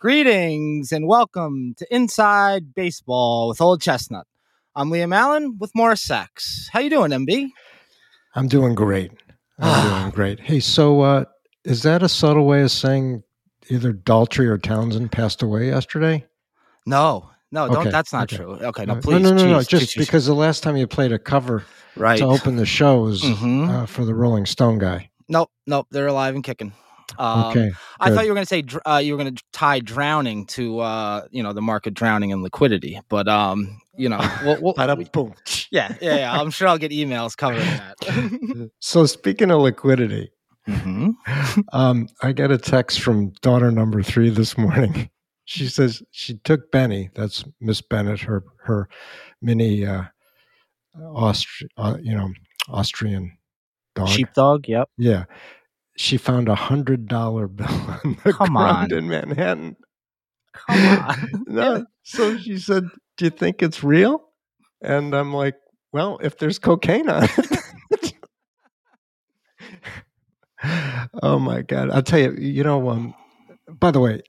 Greetings and welcome to Inside Baseball with Old Chestnut. I'm Liam Allen with Morris Sachs. How you doing, MB? I'm doing great. I'm doing great. Hey, so is that a subtle way of saying either Daltrey or Townsend passed away yesterday? No, don't. That's not true. Okay, no, please. No. Just because the last time you played a cover to open the show was for the Rolling Stone guy. Nope. They're alive and kicking. Okay. I thought you were going to say you were going to tie drowning to the market drowning in liquidity, but we'll yeah. I'm sure I'll get emails covering that. So speaking of liquidity, I got a text from daughter number 3 this morning. She says she took Benny, that's Miss Bennett, her mini Austrian dog. Sheepdog, yep. Yeah. She found $100 bill on the ground in Manhattan. Come on. No. So she said, "Do you think it's real?" And I'm like, "Well, if there's cocaine on it." Oh my God. I'll tell you, by the way,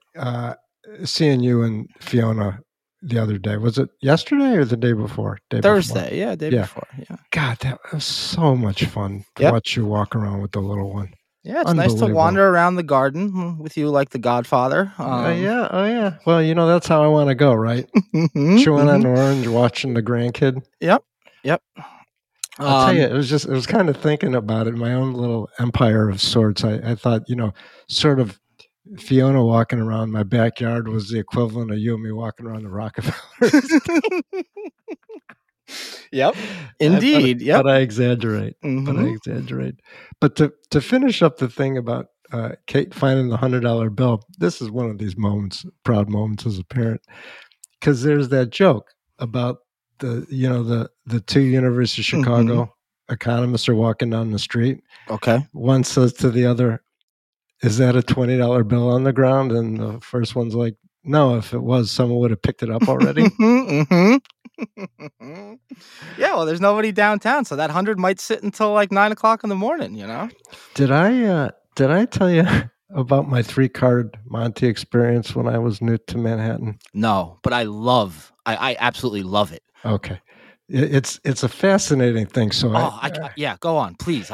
seeing you and Fiona the other day, was it yesterday or the day before? Day before. Yeah. God, that was so much fun to watch you walk around with the little one. Yeah, it's nice to wander around the garden with you like the Godfather. Oh yeah. Well, that's how I want to go, right? Chewing on an orange, watching the grandkid. Yep. I'll tell you, it was kind of thinking about it, my own little empire of sorts. I thought, sort of Fiona walking around my backyard was the equivalent of you and me walking around the Rockefellers. Yep. Indeed. Yep. But I exaggerate. But to finish up the thing about Kate finding the $100 bill, this is one of these moments, proud moments as a parent, because there's that joke about the two University of Chicago economists are walking down the street. Okay. One says to the other, "Is that a $20 bill on the ground?" And the first one's like, "No, if it was, someone would have picked it up already." Yeah, well, there's nobody downtown, so that 100 might sit until like 9 o'clock in the morning. Did I tell you about my 3-card Monte experience when I was new to Manhattan? No, but I absolutely love it. Okay, it's a fascinating thing. So, go on, please.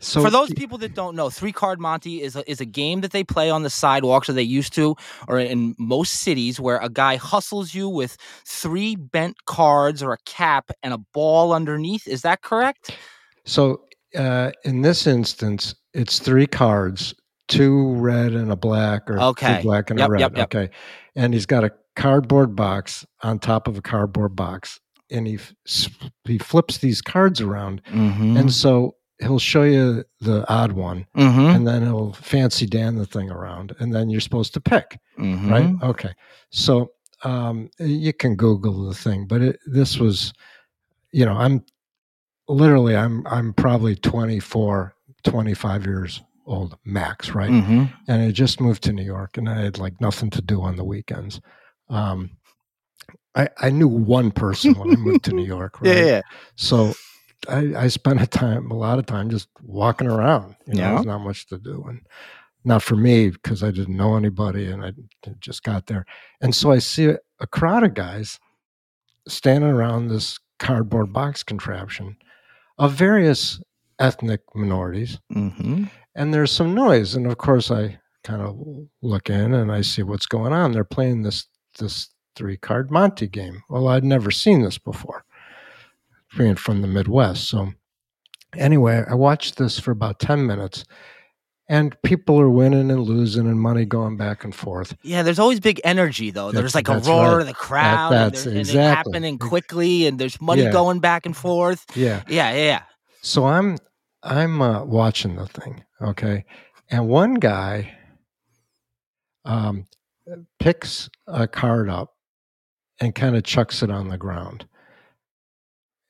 So for those people that don't know, 3-card Monte is a game that they play on the sidewalks, or they used to, or in most cities, where a guy hustles you with 3 bent cards or a cap and a ball underneath. Is that correct? So in this instance, it's 3 cards, 2 red and a black, or 2 black and a red. Yep. Okay, and he's got a cardboard box on top of a cardboard box, and he flips these cards around, and so he'll show you the odd one, and then he'll fancy Dan the thing around, and then you're supposed to pick, right? Okay. So you can Google the thing, but this was, I'm probably 24, 25 years old max, right? And I just moved to New York, and I had like nothing to do on the weekends. I knew one person when I moved to New York, right? Yeah. So I spent a lot of time just walking around. There's not much to do, and not for me, because I didn't know anybody, and I just got there. And so I see a crowd of guys standing around this cardboard box contraption of various ethnic minorities, and there's some noise. And of course, I kind of look in and I see what's going on. They're playing this 3-card Monte game. Well, I'd never seen this before, being from the Midwest. So anyway, I watched this for about 10 minutes, and people are winning and losing and money going back and forth. Yeah, there's always big energy, though. There's like a roar in the crowd. It's happening quickly, and there's money going back and forth. Yeah. So I'm watching the thing, okay? And one guy picks a card up and kind of chucks it on the ground.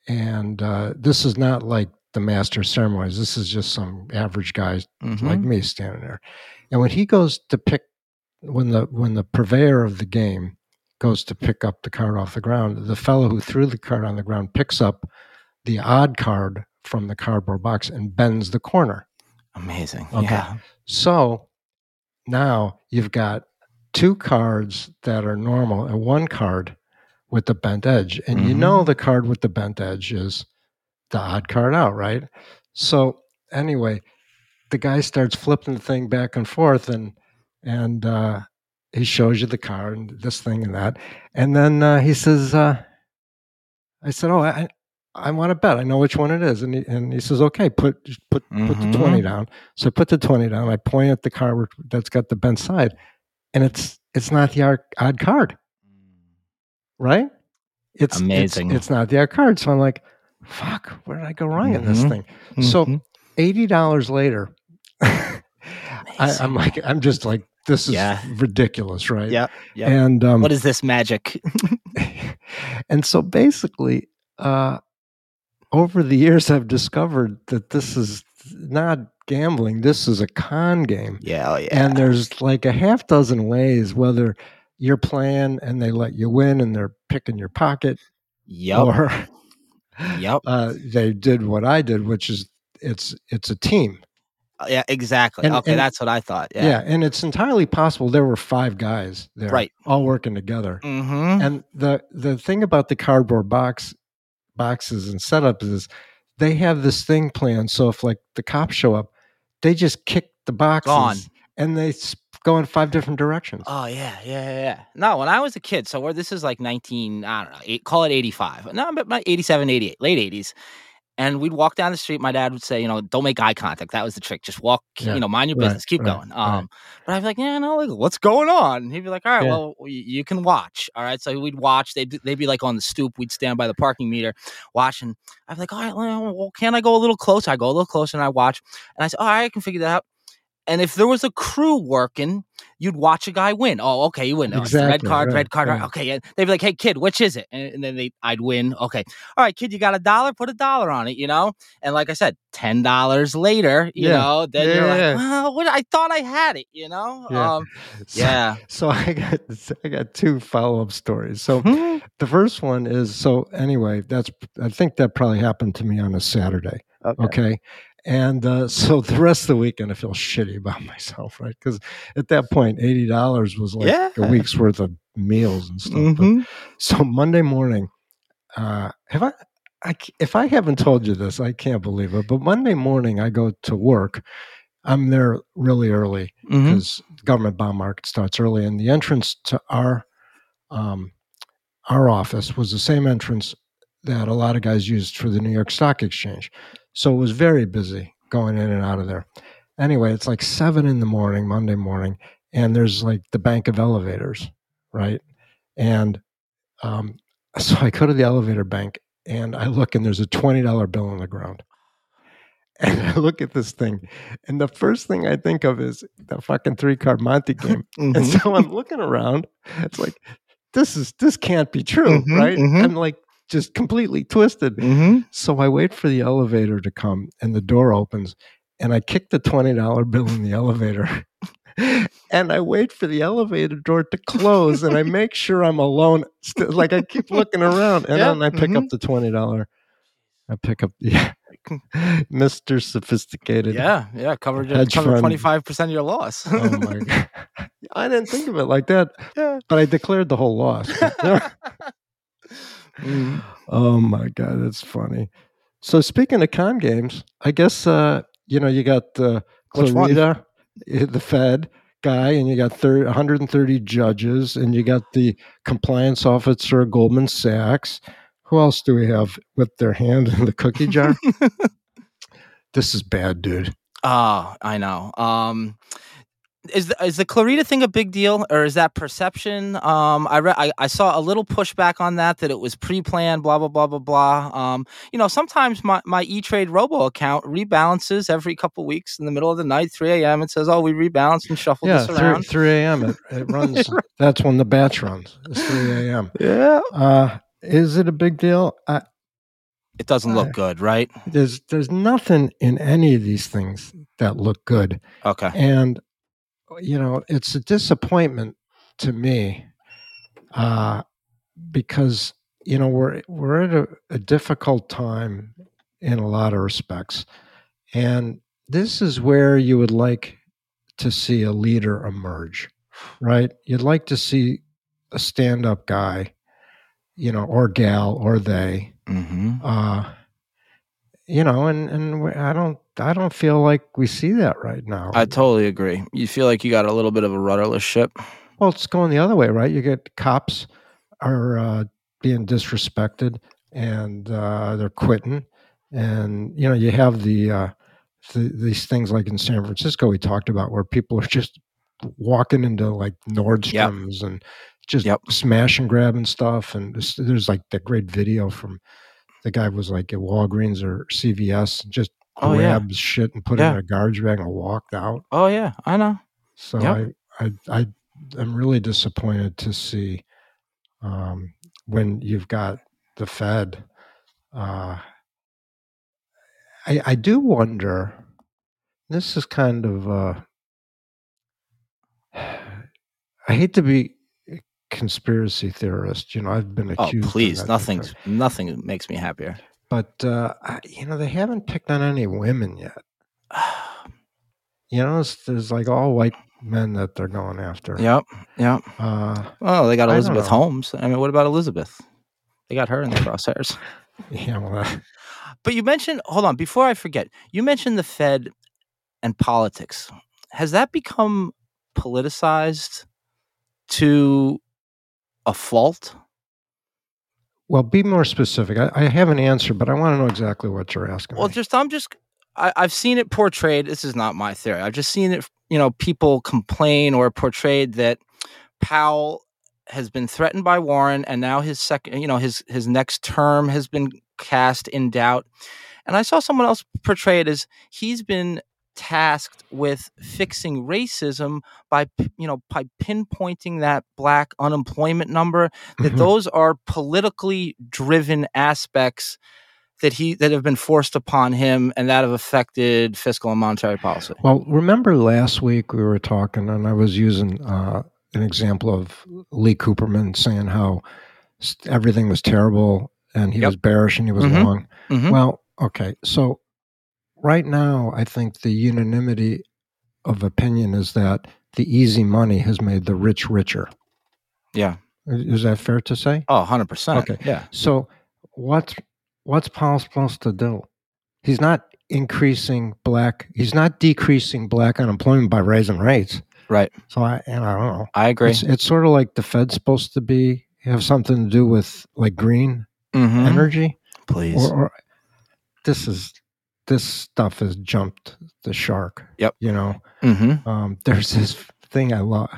And this is not like the master ceremonies. This is just some average guy like me standing there. And when he goes to pick, when the purveyor of the game goes to pick up the card off the ground, the fellow who threw the card on the ground picks up the odd card from the cardboard box and bends the corner. Amazing. Okay. Yeah. So now you've got two cards that are normal and one card with the bent edge. And you know the card with the bent edge is the odd card out, right? So anyway, the guy starts flipping the thing back and forth, and he shows you the card and this thing and that. And then he says, I said, oh, I want to bet. I know which one it is. And he says, okay, put the 20 down. So I put the 20 down. I point at the card that's got the bent side, and it's not the odd card, right? It's amazing. It's not the odd card. So I'm like, fuck, where did I go wrong in this thing? So $80 later, I'm like, I'm just like, this is ridiculous, right? Yeah. Yep. And what is this magic? And so basically, over the years, I've discovered that this is not gambling. This is a con game. Yeah, oh yeah. And there's like a half dozen ways, whether you're playing and they let you win and they're picking your pocket. Yep. Or they did what I did, which is it's a team. Yeah, exactly. And, okay, and that's what I thought. Yeah. Yeah, and it's entirely possible there were five guys there, right, all working together. Mm-hmm. And the thing about the cardboard boxes and setups is they have this thing planned. So if like the cops show up, they just kick the boxes and they go in five different directions. Oh yeah. No, when I was a kid, so where this is like 19, I don't know, call it 85. No, but my 87, 88, late 80s. And we'd walk down the street. My dad would say, don't make eye contact. That was the trick. Just walk, mind your business. Keep going. But I'd be like, what's going on? And he'd be like, all right, well, you can watch. All right. So we'd watch. They'd be like on the stoop. We'd stand by the parking meter watching. I'd be like, all right, well, can I go a little closer? I go a little closer and I watch. And I said, all right, I can figure that out. And if there was a crew working, you'd watch a guy win. Oh, okay, you win. Oh, exactly, red card. Right. Okay, and they'd be like, "Hey, kid, which is it?" And then I'd win. Okay, all right, kid, you got $1. Put $1 on it, And like I said, $10 later, then you're like, "Well, what? I thought I had it," Yeah. So I got two follow-up stories. So the first one is I think that probably happened to me on a Saturday. Okay? And so the rest of the weekend, I feel shitty about myself, right? Because at that point, $80 was like a week's worth of meals and stuff. But, so Monday morning, if I haven't told you this, I can't believe it. But Monday morning, I go to work. I'm there really early because government bond market starts early. And the entrance to our office was the same entrance that a lot of guys used for the New York Stock Exchange. So it was very busy going in and out of there. Anyway, it's like 7 in the morning, Monday morning, and there's like the bank of elevators, right? And so I go to the elevator bank, and I look, and there's a $20 bill on the ground. And I look at this thing, and the first thing I think of is the fucking three-card Monte game. And so I'm looking around. It's like, this can't be true, right? I'm like, just completely twisted. So I wait for the elevator to come, and the door opens, and I kick the $20 bill in the elevator, and I wait for the elevator door to close, and I make sure I'm alone. Like I keep looking around, and then I pick up the $20. I pick up Mr. Sophisticated. Yeah, covered 25% of your loss. Oh my God. I didn't think of it like that, but I declared the whole loss. Oh my God, that's funny. So speaking of con games, I guess you got Clarita, the Fed guy, and you got 130 judges, and you got the compliance officer Goldman Sachs. Who else do we have with their hand in the cookie jar? This is bad, dude. Oh, I know. Is the Clarita thing a big deal, or is that perception? I saw a little pushback on that it was pre-planned, blah, blah, blah, blah, blah. Sometimes my E-Trade robo account rebalances every couple weeks in the middle of the night, 3 a.m. It says, oh, we rebalanced and shuffled this around. 3 a.m. It runs. That's when the batch runs. It's 3 a.m. Yeah. Is it a big deal? It doesn't look good, right? There's nothing in any of these things that look good. Okay. And it's a disappointment to me because, we're at a difficult time in a lot of respects. And this is where you would like to see a leader emerge, right? You'd like to see a stand-up guy, you know, or gal, or they, you know, and I don't feel like we see that right now. I totally agree. You feel like you got a little bit of a rudderless ship. Well, it's going the other way, right? You get cops are being disrespected, and they're quitting, and you know, you have these things like in San Francisco we talked about, where people are just walking into like Nordstrom's and just smash and grabbing stuff. And there's like that great video from the guy was like at Walgreens or CVS, and just grabs shit and put it in a garbage bag and walked out. Oh yeah, I know. So I'm really disappointed to see when you've got the Fed. I do wonder, this is kind of, I hate to be a conspiracy theorist. You know, I've been accused. Oh, please. Nothing makes me happier. But, you know, they haven't picked on any women yet. You know, there's like all white men that they're going after. Yep. Well, they got Elizabeth Holmes. I mean, what about Elizabeth? They got her in the crosshairs. Yeah, well, but you mentioned, hold on, before I forget, you mentioned the Fed and politics. Has that become politicized to a fault? Well, be more specific. I have an answer, but I want to know exactly what you're asking. Well, I've seen it portrayed. This is not my theory. I've just seen it, you know, people complain or portrayed that Powell has been threatened by Warren, and now his second, you know, his next term has been cast in doubt. And I saw someone else portray it as he's been tasked with fixing racism by pinpointing that black unemployment number, that those are politically driven aspects that have been forced upon him, and that have affected fiscal and monetary policy. Well, remember last week we were talking, and I was using an example of Lee Cooperman saying how everything was terrible and he was bearish and he was long. Well, okay. So right now, I think the unanimity of opinion is that the easy money has made the rich richer. Yeah. Is that fair to say? Oh, 100%. Okay. Yeah. So what's Powell supposed to do? He's not decreasing black unemployment by raising rates. Right. So I don't know. I agree. It's sort of like the Fed's supposed to have something to do with like green energy. Please. Or this stuff has jumped the shark. Yep. You know, there's this thing I love.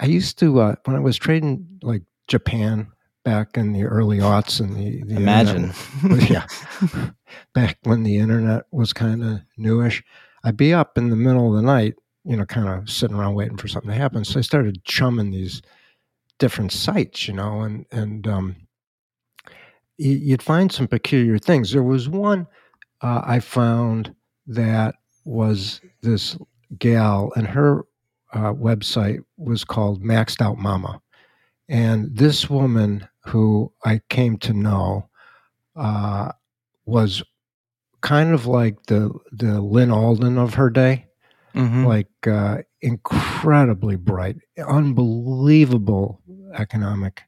I used to, when I was trading like Japan back in the early aughts and the imagine. Back when the internet was kind of newish, I'd be up in the middle of the night, you know, kind of sitting around waiting for something to happen. So I started chumming these different sites, you know, and you'd find some peculiar things. There was one I found that was this gal, and her website was called Maxed Out Mama. And this woman, who I came to know, was kind of like the Lynn Alden of her day. Like incredibly bright, unbelievable economic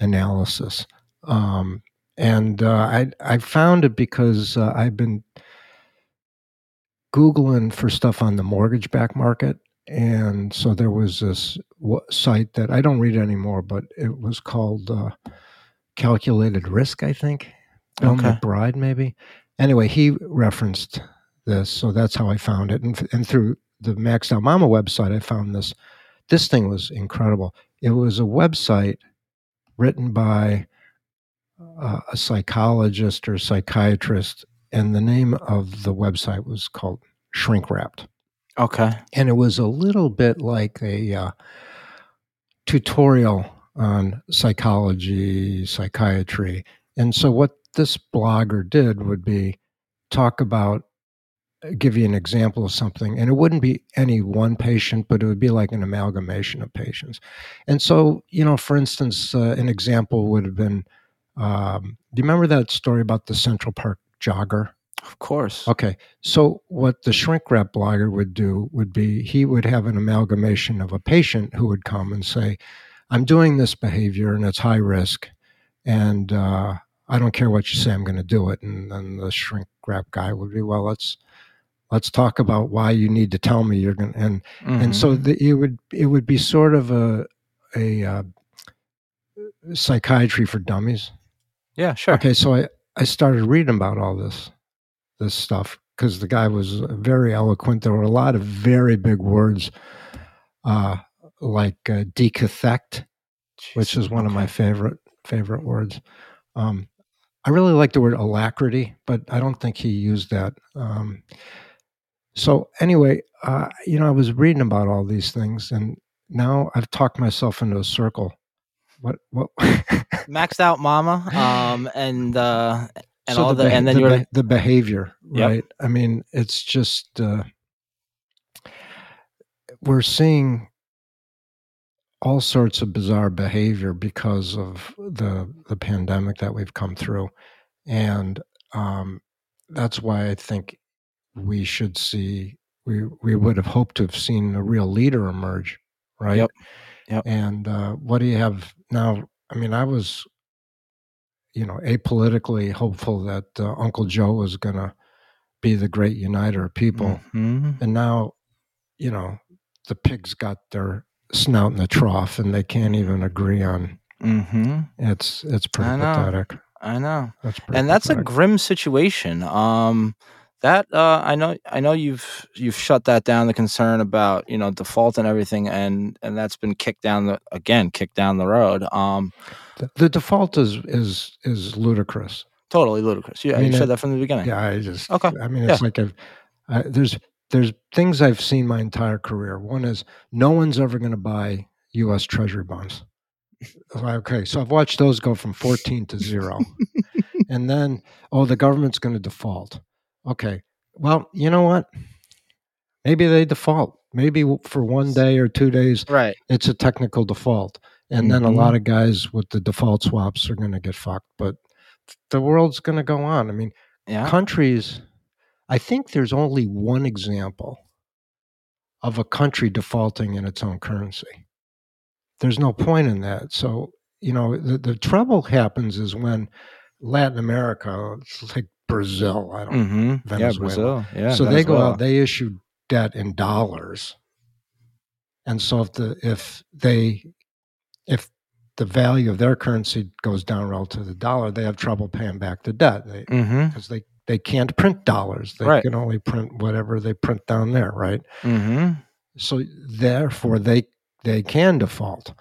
analysis. I found it because I've been Googling for stuff on the mortgage-backed market. And so there was this site that I don't read anymore, but it was called Calculated Risk, I think. Bill McBride, maybe. Anyway, he referenced this, so that's how I found it, and through the Maxed Out Mama website, I found this. This thing was incredible. It was a website written by a psychologist or psychiatrist, and the name of the website was called Shrink Wrapped. Okay, and it was a little bit like a tutorial on psychology, psychiatry, and so what this blogger did would be talk about, give you an example of something, and it wouldn't be any one patient, but it would be like an amalgamation of patients. And so, you know, for instance, an example would have been, do you remember that story about the Central Park jogger? Of course. Okay. So what the shrink wrap blogger would do would be he would have an amalgamation of a patient who would come and say, I'm doing this behavior and it's high risk, and I don't care what you say, I'm going to do it. And then the shrink wrap guy would be, well, let's talk about why you need to tell me you're going to. And and so it would be sort of a psychiatry for dummies. Yeah, sure. Okay, so I started reading about all this stuff because the guy was very eloquent. There were a lot of very big words like decathect, which is one of my favorite words. I really like the word alacrity, but I don't think he used that. So anyway, I was reading about all these things, and now I've talked myself into a circle. What? Maxed Out Mama, and so all the and then you're the behavior, right? Yep. I mean, it's just we're seeing all sorts of bizarre behavior because of the pandemic that we've come through, and that's why I think we should see we would have hoped to have seen a real leader emerge, right? Yep. Yep. And what do you have now? I mean, I was, apolitically hopeful that Uncle Joe was going to be the great uniter of people. Mm-hmm. And now, the pigs got their snout in the trough and they can't even agree on. Mm-hmm. It's pretty pathetic. I know. That's a grim situation. I know you've shut that down, the concern about default and everything, and that's been kicked down the road. The default is ludicrous, totally ludicrous. Yeah, you said that from the beginning. Yeah, there's things I've seen my entire career. One is no one's ever going to buy U.S. Treasury bonds. Okay, so I've watched those go from 14 to 0, and then the government's going to default. Okay, well, you know what? Maybe they default. Maybe for one day or 2 days, right? It's a technical default. And then a lot of guys with the default swaps are going to get fucked. But the world's going to go on. I mean, countries, I think there's only one example of a country defaulting in its own currency. There's no point in that. So, the trouble happens is when Latin America, it's like, Brazil, I don't know. Venezuela. Yeah, Brazil. Yeah, so Venezuela. They go out, they issue debt in dollars. And so if the value of their currency goes down relative to the dollar, they have trouble paying back the debt. Because they can't print dollars. They can only print whatever they print down there, right? Mm-hmm. So therefore they can default.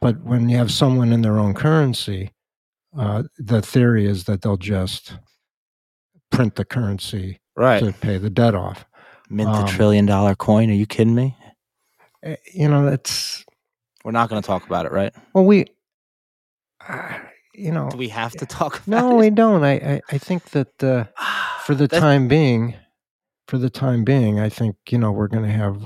But when you have someone in their own currency, the theory is that they'll just print the currency to pay the debt off. Mint the $1 trillion coin? Are you kidding me? We're not going to talk about it, right? Well, we, do we have to talk about it? No, we don't. I think that for the time being, I think, we're going to have,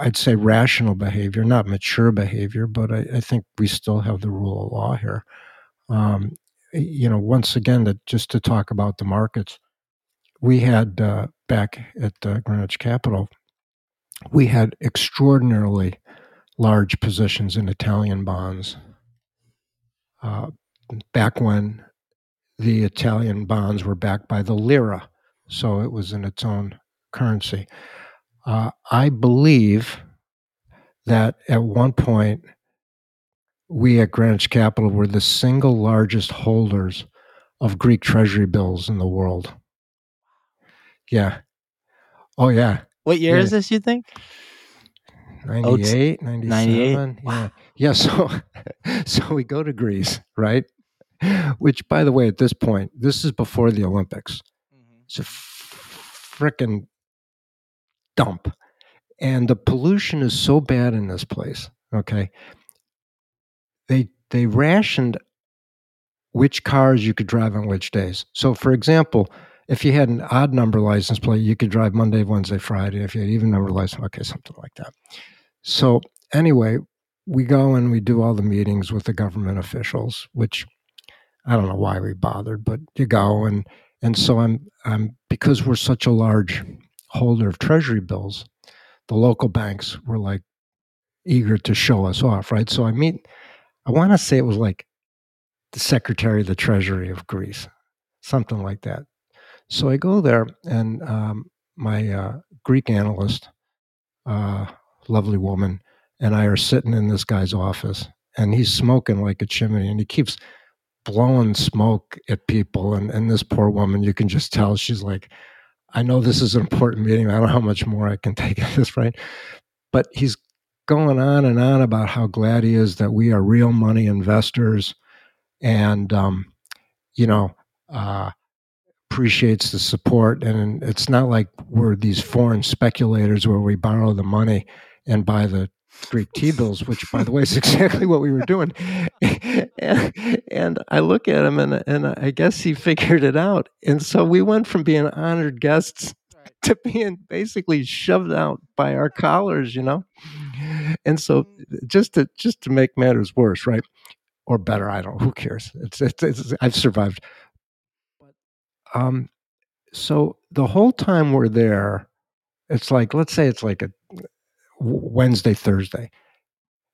I'd say rational behavior, not mature behavior, but I think we still have the rule of law here. Once again, just to talk about the markets, we had back at Greenwich Capital, we had extraordinarily large positions in Italian bonds. Back when the Italian bonds were backed by the lira, so it was in its own currency. I believe that at one point, we at Greenwich Capital were the single largest holders of Greek treasury bills in the world. Yeah. Oh, yeah. What year is this, you think? 98, 97. Wow. Yeah, so we go to Greece, right? Which, by the way, at this point, this is before the Olympics. Mm-hmm. It's a frickin' dump. And the pollution is so bad in this place, okay? They rationed which cars you could drive on which days. So, for example, if you had an odd number license plate, you could drive Monday, Wednesday, Friday. If you had even number license, okay, something like that. So, anyway, we go and we do all the meetings with the government officials, which I don't know why we bothered, but you go. And so I'm because we're such a large holder of treasury bills, the local banks were like eager to show us off, right? So I want to say it was like the Secretary of the Treasury of Greece, something like that. So I go there, and my Greek analyst, lovely woman, and I are sitting in this guy's office, and he's smoking like a chimney, and he keeps blowing smoke at people. And this poor woman, you can just tell, she's like, I know this is an important meeting. I don't know how much more I can take of this, right? But he's going on and on about how glad he is that we are real money investors, and, appreciates the support. And it's not like we're these foreign speculators where we borrow the money and buy the Greek T-bills, which, by the way, is exactly what we were doing. And I look at him, and I guess he figured it out. And so we went from being honored guests to being basically shoved out by our collars, you know. And so just to make matters worse, right, or better, I don't know. Who cares? It's I've survived. So the whole time we're there, it's like, let's say it's like a Wednesday, Thursday.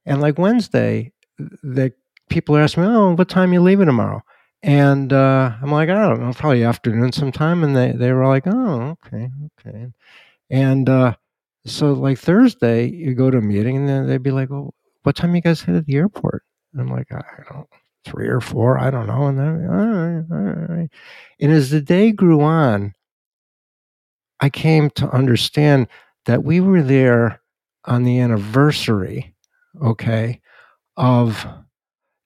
And like Wednesday, the people are asking me, oh, what time are you leaving tomorrow? And I'm like, I don't know, probably afternoon sometime. And they were like, oh, okay. And so like Thursday, you go to a meeting, and then they'd be like, well, what time you guys head to the airport? And I'm like, I don't know. 3 or 4, I don't know. And then, all right. And as the day grew on, I came to understand that we were there on the anniversary, of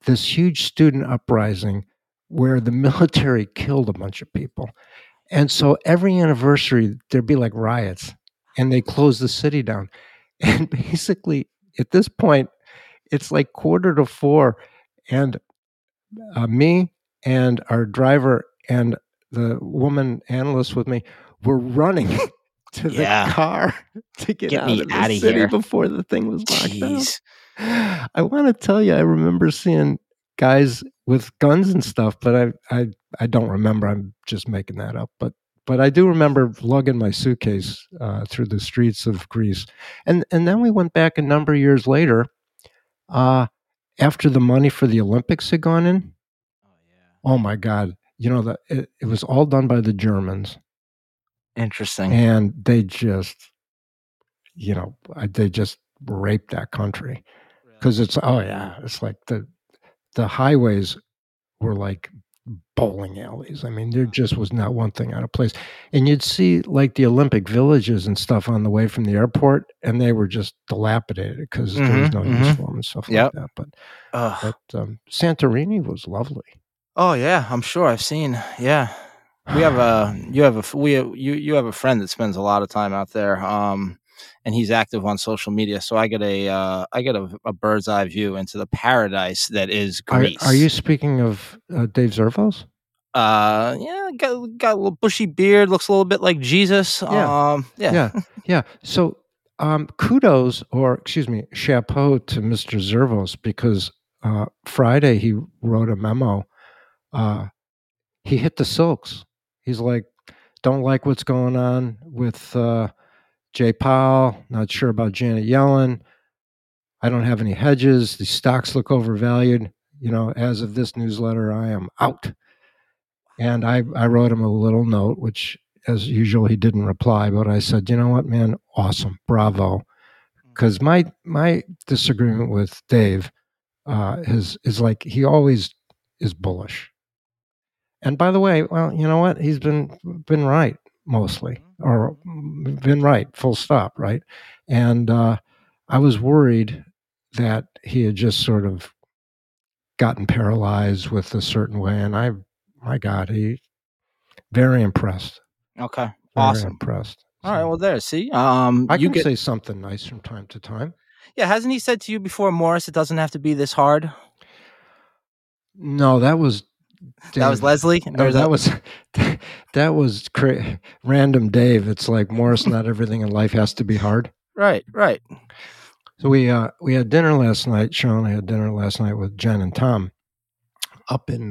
this huge student uprising where the military killed a bunch of people. And so every anniversary, there'd be like riots, and they closed the city down. And basically, at this point, it's like 3:45, and me and our driver and the woman analyst with me were running to the car to get out of the city here before the thing was locked down. I want to tell you, I remember seeing guys with guns and stuff, but I don't remember. I'm just making that up. But I do remember lugging my suitcase through the streets of Greece. And then we went back a number of years later, after the money for the Olympics had gone in. Oh, yeah. Oh my God. You know, it was all done by the Germans. Interesting. And they just, they just raped that country. Because really? It's like the highways were like bowling alleys. I mean, there just was not one thing out of place. And you'd see like the Olympic villages and stuff on the way from the airport, and they were just dilapidated because there was no use for them and stuff like that. But Santorini was lovely. Oh yeah, I'm sure I've seen. Yeah, you have a friend that spends a lot of time out there, and he's active on social media. So I get a bird's eye view into the paradise that is Greece. Are you speaking of Dave Zervos? Got a little bushy beard, looks a little bit like Jesus. Yeah. So kudos, or excuse me, chapeau to Mr. Zervos, because Friday he wrote a memo. He hit the silks. He's like, don't like what's going on with Jay Powell, not sure about Janet Yellen. I don't have any hedges. The stocks look overvalued. As of this newsletter, I am out. And I wrote him a little note, which, as usual, he didn't reply. But I said, you know what, man? Awesome. Bravo. Because my disagreement with Dave is like he always is bullish. And by the way, well, you know what? He's been right mostly, or been right, full stop, right? And I was worried that he had just sort of gotten paralyzed with a certain way. And my God, he very impressed. Okay, very awesome, impressed. All right, well, there. See, I can say something nice from time to time. Yeah, hasn't he said to you before, Morris, it doesn't have to be this hard? No, that was. Dave. That was Leslie? No, that was random Dave. It's like, Morris, not everything in life has to be hard. Right. So we had dinner last night. Cheryl and I had dinner last night with Jen and Tom up in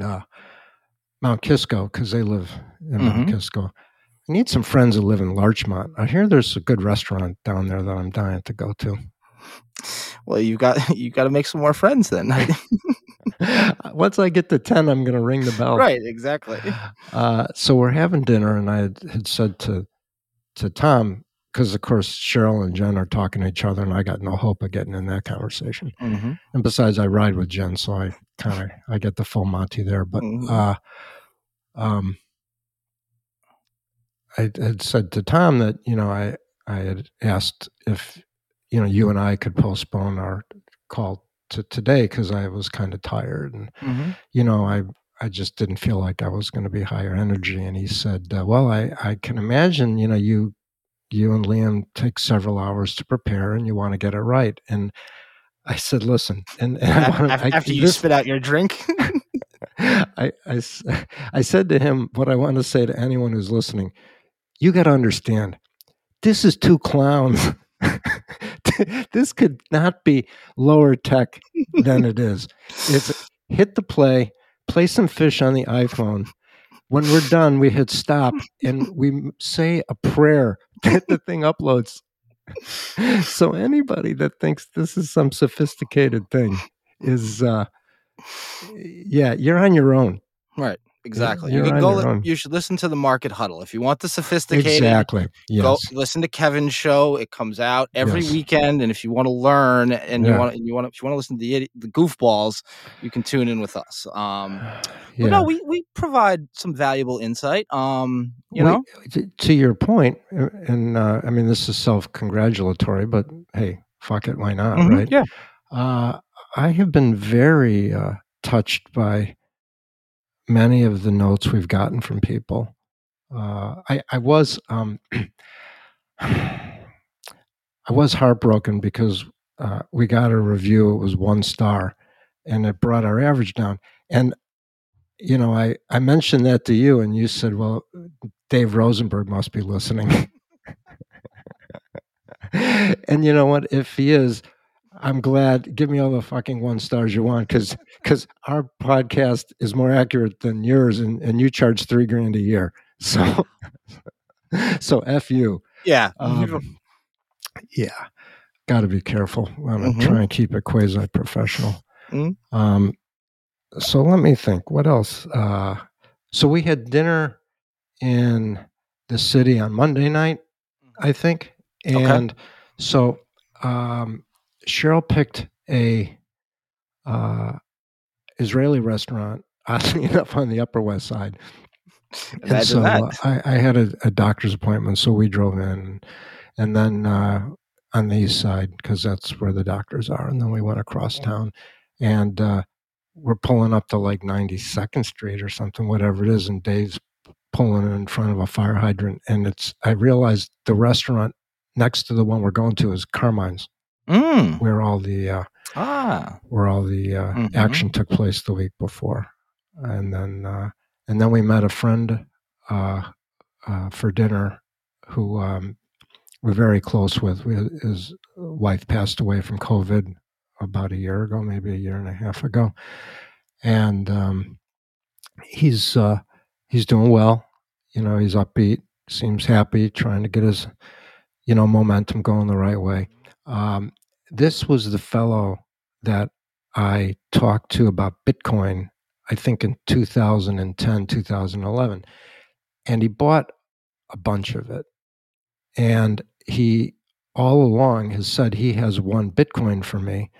Mount Kisco because they live in Mount Kisco. I need some friends that live in Larchmont. I hear there's a good restaurant down there that I'm dying to go to. Well, you got to make some more friends then. Once I get to 10, I'm going to ring the bell. Right, exactly. So we're having dinner, and I had said to Tom, because, of course, Cheryl and Jen are talking to each other, and I got no hope of getting in that conversation. Mm-hmm. And besides, I ride with Jen, so I kind of get the full Monty there. But I had said to Tom that, you know, I had asked if, you know, you and I could postpone our call to today because I was kind of tired. And, you know, I just didn't feel like I was going to be higher energy. And he said, well, I can imagine, you know, you and Liam take several hours to prepare and you want to get it right. And I said, listen, and after you spit out your drink, I said to him, what I want to say to anyone who's listening, you got to understand, this is two clowns. This could not be lower tech than it is. It's hit the play some fish on the iPhone. When we're done, we hit stop and we say a prayer that the thing uploads. So anybody that thinks this is some sophisticated thing is, you're on your own. Right. Exactly. You should listen to the Market Huddle. If you want the sophisticated, go listen to Kevin's show. It comes out every weekend. And if you want to learn and if you want to listen to the goofballs, you can tune in with us. But no, we provide some valuable insight. You know, to your point, and I mean, this is self-congratulatory, but hey, fuck it. Why not? Right. Yeah. I have been very touched by many of the notes we've gotten from people. I was heartbroken because we got a review. It was 1 star, and it brought our average down. And you know, I mentioned that to you, and you said, "Well, Dave Rosenberg must be listening." And you know what? If he is, I'm glad. Give me all the fucking 1 stars you want, because our podcast is more accurate than yours, and you charge $3,000 a year. So F you. Yeah. Got to be careful. I'm going to try and keep it quasi-professional. Mm-hmm. So let me think. What else? So we had dinner in the city on Monday night, I think. And so... Cheryl picked a Israeli restaurant, oddly enough, on the Upper West Side. And so I had a doctor's appointment, so we drove in. And then on the east side, because that's where the doctors are. And then we went across town. And we're pulling up to like 92nd Street or something, whatever it is. And Dave's pulling in front of a fire hydrant. And I realized the restaurant next to the one we're going to is Carmine's. Mm. Where all the action took place the week before, and then we met a friend for dinner who we're very close with. His wife passed away from COVID about a year ago, maybe a year and a half ago, and he's doing well. You know, he's upbeat, seems happy, trying to get his momentum going the right way. This was the fellow that I talked to about Bitcoin, I think in 2010, 2011, and he bought a bunch of it. And he all along has said he has one Bitcoin for me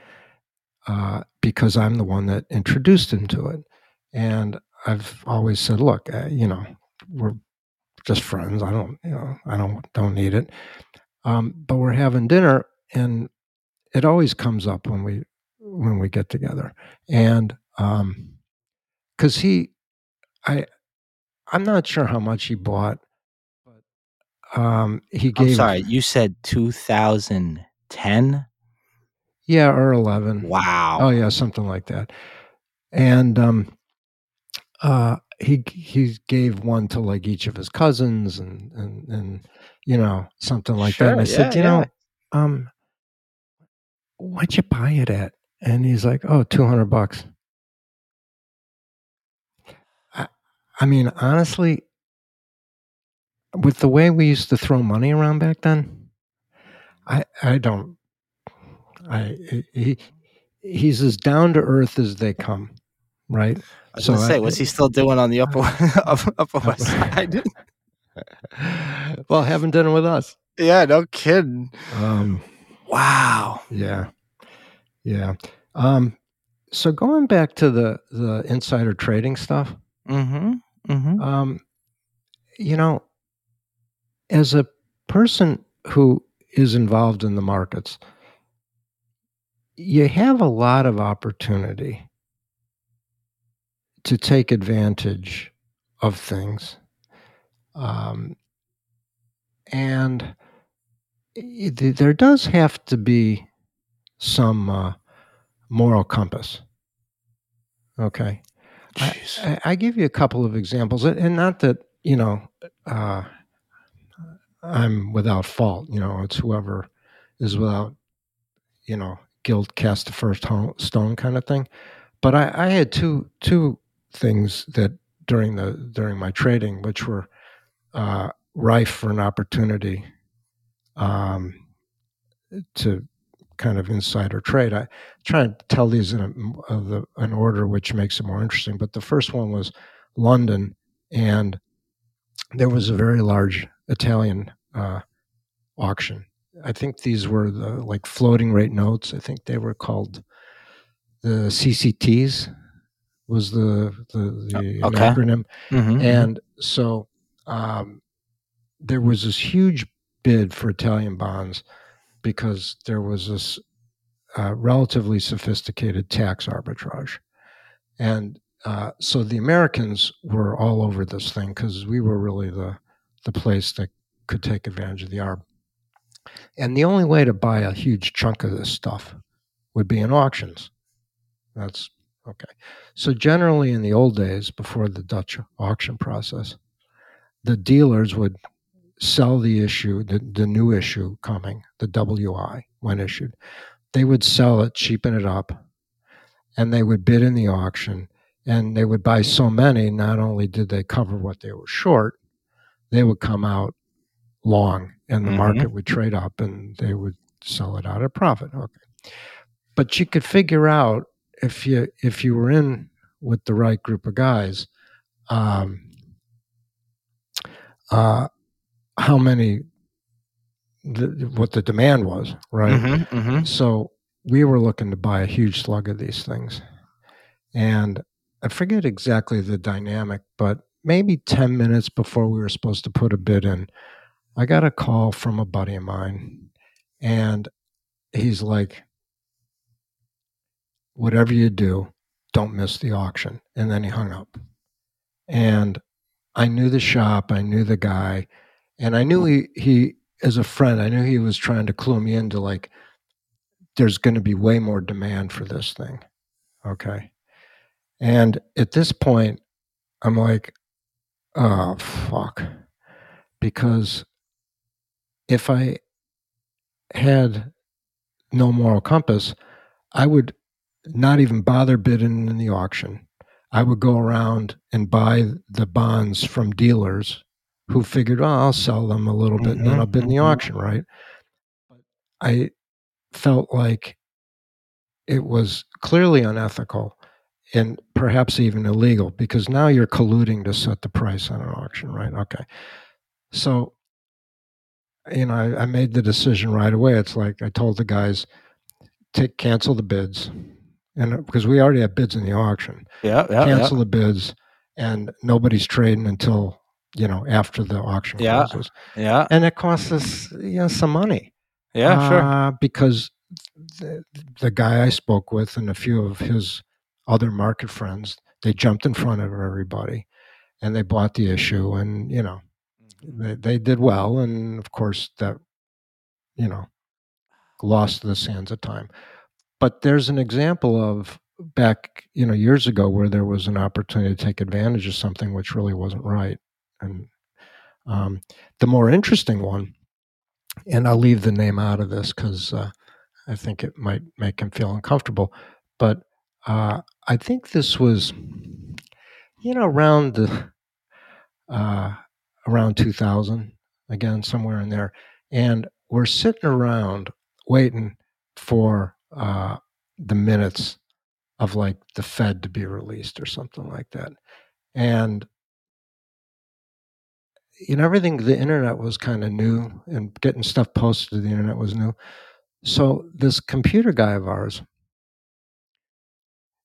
because I'm the one that introduced him to it. And I've always said, look, we're just friends. I don't need it. But we're having dinner. And it always comes up when we get together, and because I'm not sure how much he bought, but he gave. I'm sorry, you said 2010. Yeah, or 11. Wow. Oh yeah, something like that. And he gave one to like each of his cousins and something like that. And I said, what'd you buy it at? And he's like, $200. I, I mean, honestly, with the way we used to throw money around back then, he's as down to earth as they come, right? I was gonna say, what's he still doing on the upper West Side? Well, having dinner with us. Yeah, no kidding. Wow. Yeah, yeah. So going back to the insider trading stuff. Mm-hmm. Mm-hmm. You know, as a person who is involved in the markets, you have a lot of opportunity to take advantage of things. And there does have to be some moral compass. Okay. I give you a couple of examples, and not that, you know, I'm without fault. You know, it's whoever is without, you know, guilt cast the first stone kind of thing. But I had two things that during my trading, which were rife for an opportunity to kind of insider trade. I try and tell these in an order which makes it more interesting. But the first one was London, and there was a very large Italian auction. I think these were the like floating rate notes. I think they were called the CCTs was the okay. acronym. Mm-hmm. And so there was this huge bid for Italian bonds because there was this relatively sophisticated tax arbitrage. And so the Americans were all over this thing because we were really the place that could take advantage of the arb. And the only way to buy a huge chunk of this stuff would be in auctions. That's okay. So generally in the old days, before the Dutch auction process, the dealers would sell the issue, the new issue coming, the WI when issued. They would sell it, cheapen it up, and they would bid in the auction, and they would buy so many, not only did they cover what they were short, they would come out long, and the mm-hmm. market would trade up, and they would sell it out at profit. Okay, but you could figure out if you were in with the right group of guys, how many, what the demand was, right? Mm-hmm, mm-hmm. So we were looking to buy a huge slug of these things, and I forget exactly the dynamic, but maybe 10 minutes before we were supposed to put a bid in, I got a call from a buddy of mine, and he's like, whatever you do, don't miss the auction. And then he hung up. And I knew the shop, I knew the guy, and I knew he as a friend, I knew he was trying to clue me into like, there's going to be way more demand for this thing. Okay. And at this point, I'm like, oh, fuck. Because if I had no moral compass, I would not even bother bidding in the auction. I would go around and buy the bonds from dealers who figured, oh, I'll sell them a little bit and then I'll bid in the auction, right? But I felt like it was clearly unethical and perhaps even illegal, because now you're colluding to set the price on an auction, right? Okay. So, you know, I made the decision right away. It's like I told the guys, cancel the bids, and because we already have bids in the auction. Yeah. Cancel the bids, and nobody's trading until, you know, after the auction closes. Yeah. And it costs us, you know, some money. Yeah, sure. Because the guy I spoke with and a few of his other market friends, they jumped in front of everybody, and they bought the issue, and you know. They did well, and of course that, you know, lost the sands of time. But there's an example of back, you know, years ago where there was an opportunity to take advantage of something which really wasn't right. And the more interesting one, and I'll leave the name out of this because I think it might make him feel uncomfortable, but I think this was, you know, around the around 2000, again, somewhere in there. And we're sitting around waiting for the minutes of like the Fed to be released or something like that. And you know, everything, the internet was kind of new, and getting stuff posted to the internet was new. So this computer guy of ours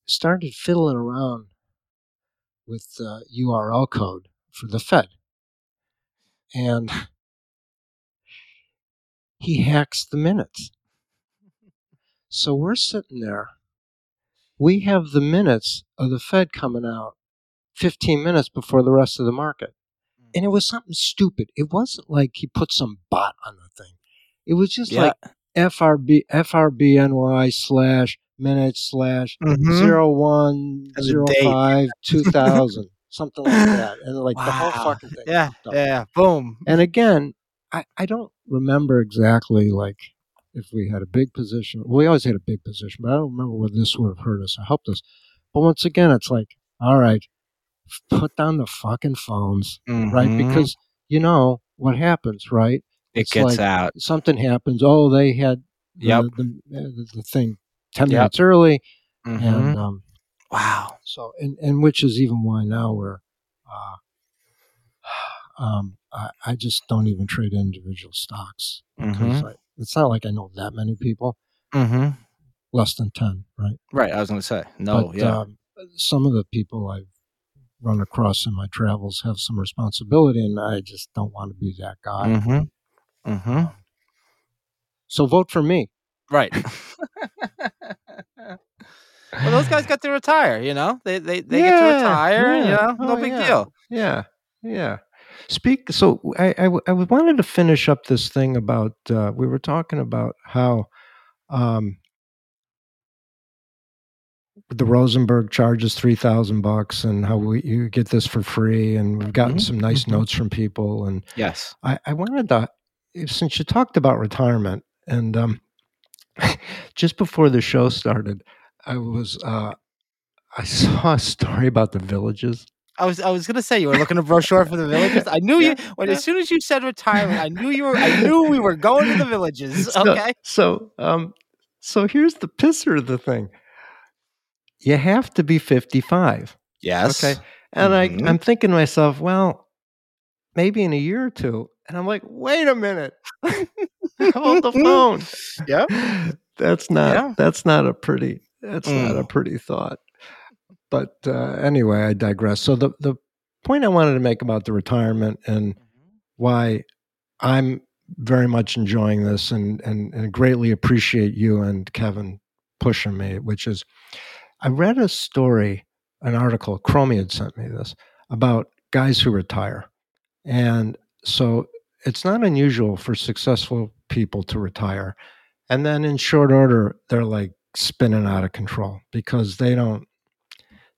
started fiddling around with the URL code for the Fed. And he hacks the minutes. So we're sitting there. We have the minutes of the Fed coming out 15 minutes before the rest of the market. And it was something stupid. It wasn't like he put some bot on the thing. It was just like FRBNY /minutes/ 01/05/2000, something like that. And like the whole fucking thing. Yeah, boom. And again, I don't remember exactly like if we had a big position. We always had a big position, but I don't remember whether this would have hurt us or helped us. But once again, it's like, all right, put down the fucking phones, right? Because you know what happens, right? It's gets like out. Something happens. Oh, they had the thing 10 minutes early. And wow. So, and which is even why now we're, I just don't even trade individual stocks. Because it's not like I know that many people. Less than 10, right? Right. I was going to say, no. But, some of the people I've run across in my travels have some responsibility, and I just don't want to be that guy. So vote for me, right? Well, those guys got to retire, you know. They get to retire, you know. No big deal. Yeah. So I wanted to finish up this thing about we were talking about how the Rosenberg charges $3,000 and how you get this for free. And we've gotten some nice notes from people. And yes, I wanted to, since you talked about retirement, and just before the show started, I saw a story about the Villages. I was gonna say you were looking a brochure for the Villages. I knew you when as soon as you said retirement, I knew we were going to the Villages. Okay. So here's the pisser of the thing. You have to be 55. Yes. Okay. And I'm thinking to myself, well, maybe in a year or two. And I'm like, wait a minute. Hold the phone. Yeah. That's not a pretty thought. But anyway, I digress. So the point I wanted to make about the retirement and why I'm very much enjoying this and greatly appreciate you and Kevin pushing me, which is I read a story, an article, Cromie had sent me this, about guys who retire. And so it's not unusual for successful people to retire. And then in short order, they're like spinning out of control because they don't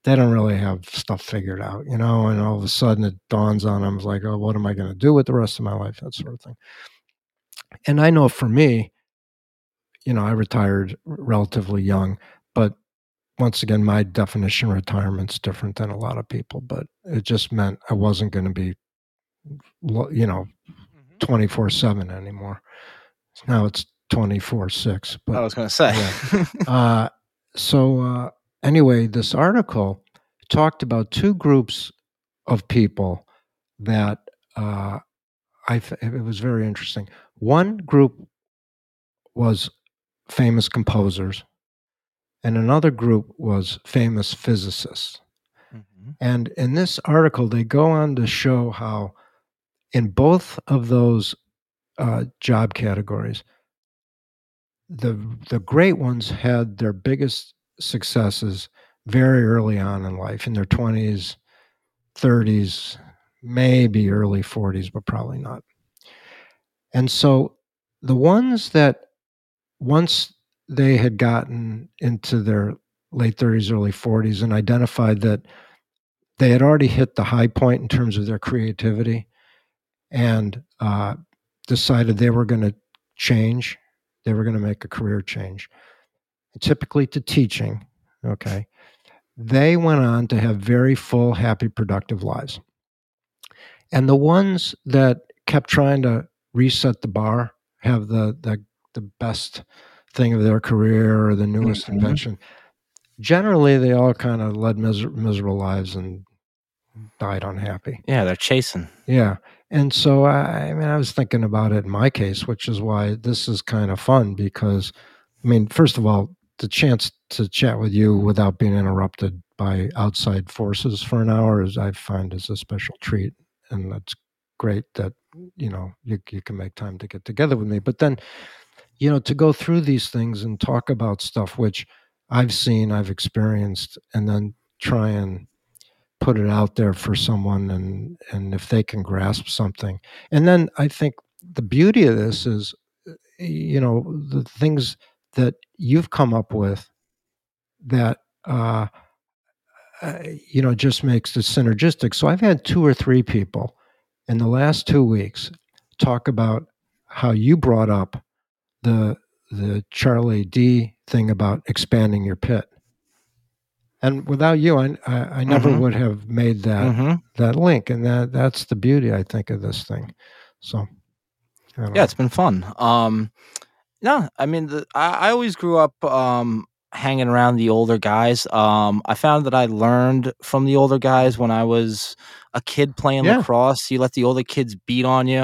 really have stuff figured out, you know, and all of a sudden it dawns on them like, oh, what am I going to do with the rest of my life? That sort of thing. And I know for me, you know, I retired relatively young, but once again, my definition of retirement's different than a lot of people, but it just meant I wasn't going to be, you know, 24/7 anymore. Now it's 24/6. But I was going to say. Yeah. So anyway, this article talked about two groups of people that it was very interesting. One group was famous composers. And another group was famous physicists. And in this article, they go on to show how in both of those job categories, the great ones had their biggest successes very early on in life, in their 20s, 30s, maybe early 40s, but probably not. And so the ones that once they had gotten into their late 30s, early 40s, and identified that they had already hit the high point in terms of their creativity and decided they were going to change. They were going to make a career change, typically to teaching. Okay. They went on to have very full, happy, productive lives. And the ones that kept trying to reset the bar have the best thing of their career or the newest mm-hmm. invention. Generally, they all kind of led miserable lives and died unhappy. Yeah, they're chasing. Yeah. And so, I mean, I was thinking about it in my case, which is why this is kind of fun because, I mean, first of all, the chance to chat with you without being interrupted by outside forces for an hour is, I find, is a special treat. And that's great that, you know, you can make time to get together with me. But then, you know, to go through these things and talk about stuff which I've seen, I've experienced, and then try and put it out there for someone and if they can grasp something. And then I think the beauty of this is, you know, the things that you've come up with that, you know, just makes it synergistic. So I've had 2 or 3 people in the last 2 weeks talk about how you brought up the Charlie D thing about expanding your pit. And without you, I never mm-hmm. would have made that mm-hmm. that link. And that's the beauty, I think, of this thing. So, it's been fun. No, I mean, I always grew up hanging around the older guys. I found that I learned from the older guys when I was a kid playing lacrosse. You let the older kids beat on you.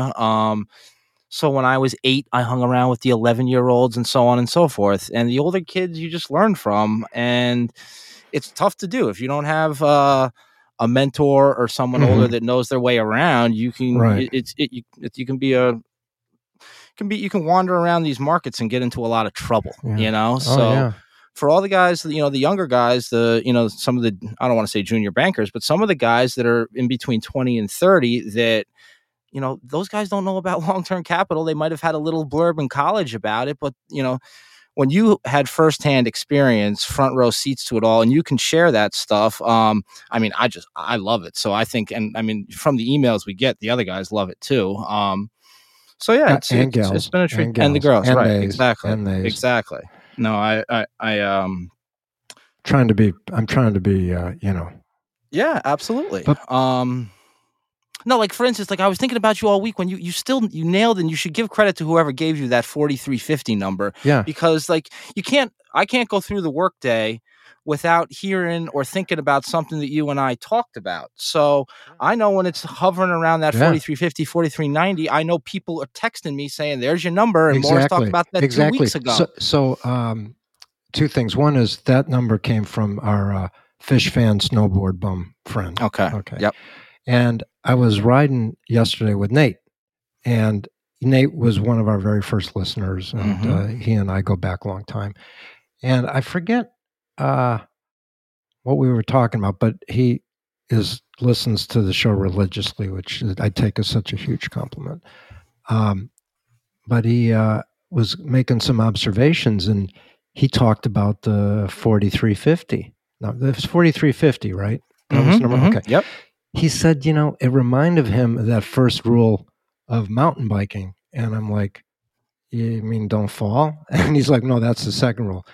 So when I was 8, I hung around with the 11-year-olds and so on and so forth. And the older kids you just learn from. And it's tough to do. If you don't have a mentor or someone mm-hmm. older that knows their way around, you can you can wander around these markets and get into a lot of trouble, you know? For all the guys, you know, the younger guys, some of the, I don't want to say junior bankers, but some of the guys that are in between 20 and 30 that, you know, those guys don't know about long-term capital. They might have had a little blurb in college about it, but, you know, when you had firsthand experience, front row seats to it all, and you can share that stuff. I mean, I love it. So I think, and I mean, from the emails we get, the other guys love it too. So yeah, it's been a treat. And the girls, and right? Days. Exactly. And exactly. No, I I'm trying to be, you know. Yeah, absolutely. But, no, like for instance, like I was thinking about you all week when you nailed, and you should give credit to whoever gave you that 4350 number. Yeah. Because like I can't go through the workday without hearing or thinking about something that you and I talked about. So I know when it's hovering around that 4350, 4390, I know people are texting me saying, there's your number. And Morris talked about that 2 weeks ago. So, 2 things. One is that number came from our fish fan snowboard bum friend. Okay. Yep. And I was riding yesterday with Nate, and Nate was one of our very first listeners, and mm-hmm. He and I go back a long time. And I forget what we were talking about, but he listens to the show religiously, which I take as such a huge compliment. But he was making some observations, and he talked about the 4350. Now, that's 4350, right? That was number. Mm-hmm. Okay. Yep. He said, you know, it reminded him of that first rule of mountain biking. And I'm like, you mean don't fall? And he's like, no, that's the second rule.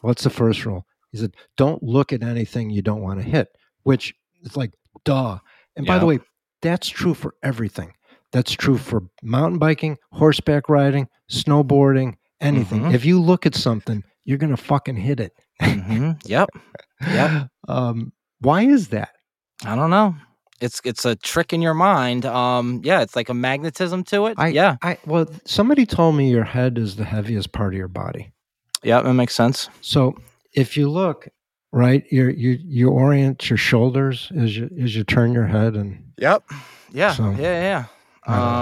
What's the first rule? He said, don't look at anything you don't want to hit, which is like, duh. And by the way, that's true for everything. That's true for mountain biking, horseback riding, snowboarding, anything. Mm-hmm. If you look at something, you're going to fucking hit it. Mm-hmm. Yep. Why is that? I don't know. It's a trick in your mind. It's like a magnetism to it. Well, somebody told me your head is the heaviest part of your body. Yeah, that makes sense. So if you look, right, you orient your shoulders as you turn your head and. Yep. Yeah. So, yeah. I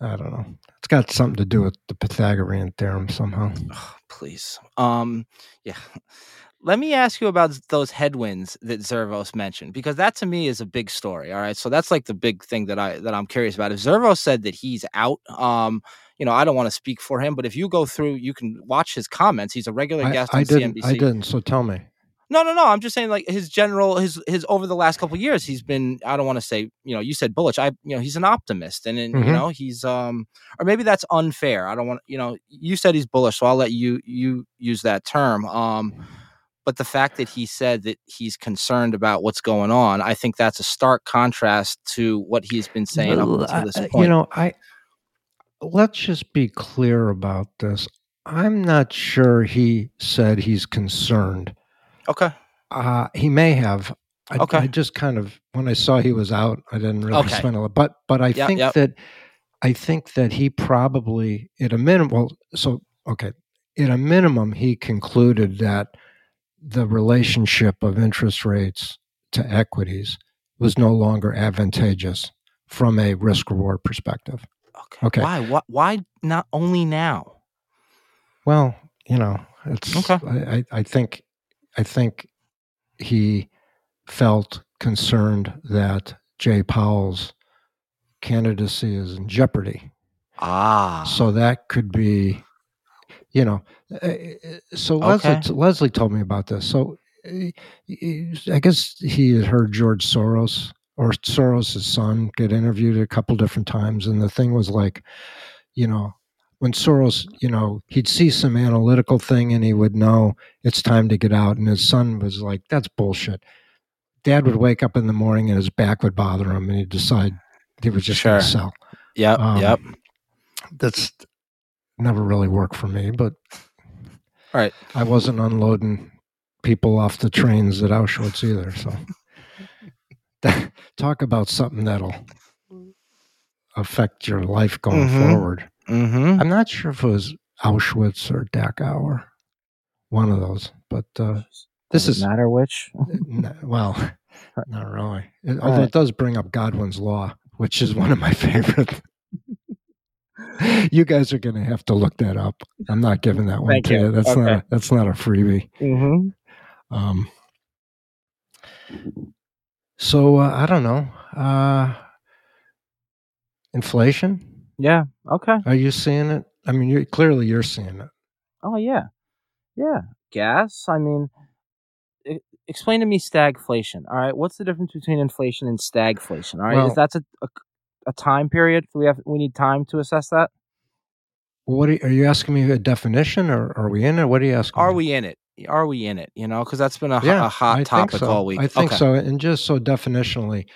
don't know. It's got something to do with the Pythagorean theorem somehow. Oh, please. Yeah. Let me ask you about those headwinds that Zervos mentioned, because that to me is a big story. All right. So that's like the big thing that I'm curious about. If Zervos said that he's out, you know, I don't want to speak for him, but if you go through, you can watch his comments. He's a regular guest on CNBC. I didn't. So tell me. No. I'm just saying, like his over the last couple of years, he's been, I don't want to say, you know, you said bullish. He's an optimist, and mm-hmm. you know, he's or maybe that's unfair. I don't want, you know, you said he's bullish, so I'll let you use that term. But the fact that he said that he's concerned about what's going on, I think that's a stark contrast to what he's been saying up until this point. You know, let's just be clear about this. I'm not sure he said he's concerned. Okay. He may have. I just kind of, when I saw he was out, I didn't really spend a lot. But I think that he probably, at a minimum, at a minimum, he concluded that the relationship of interest rates to equities was no longer advantageous from a risk-reward perspective. Okay. Why not only now? Well, you know, it's I think he felt concerned that Jay Powell's candidacy is in jeopardy. So that could be, you know, so Leslie told me about this. So I guess he had heard George Soros or Soros' son get interviewed a couple different times. And the thing was like, you know, when Soros, you know, he'd see some analytical thing and he would know it's time to get out. And his son was like, that's bullshit. Dad would wake up in the morning and his back would bother him and he'd decide he was just going to sell. Yep. That's never really worked for me, but all right, I wasn't unloading people off the trains at Auschwitz either. So talk about something that'll affect your life going forward. Mm-hmm. I'm not sure if it was Auschwitz or Dachau or one of those, but this is matter which. Not really. Although it does bring up Godwin's Law, which is one of my favorite. You guys are going to have to look that up. I'm not giving that one to you. That's that's not a freebie. Mm-hmm. So I don't know. Inflation? Yeah. Okay. Are you seeing it? I mean, you're clearly seeing it. Oh yeah, yeah. Gas. I mean, explain to me stagflation. All right. What's the difference between inflation and stagflation? All right. Well, that's a time period? We need time to assess that? What are you asking me a definition, or are we in it? What are you asking? Are we in it? You know, because that's been a hot topic all week. I think so. And just so definitionally,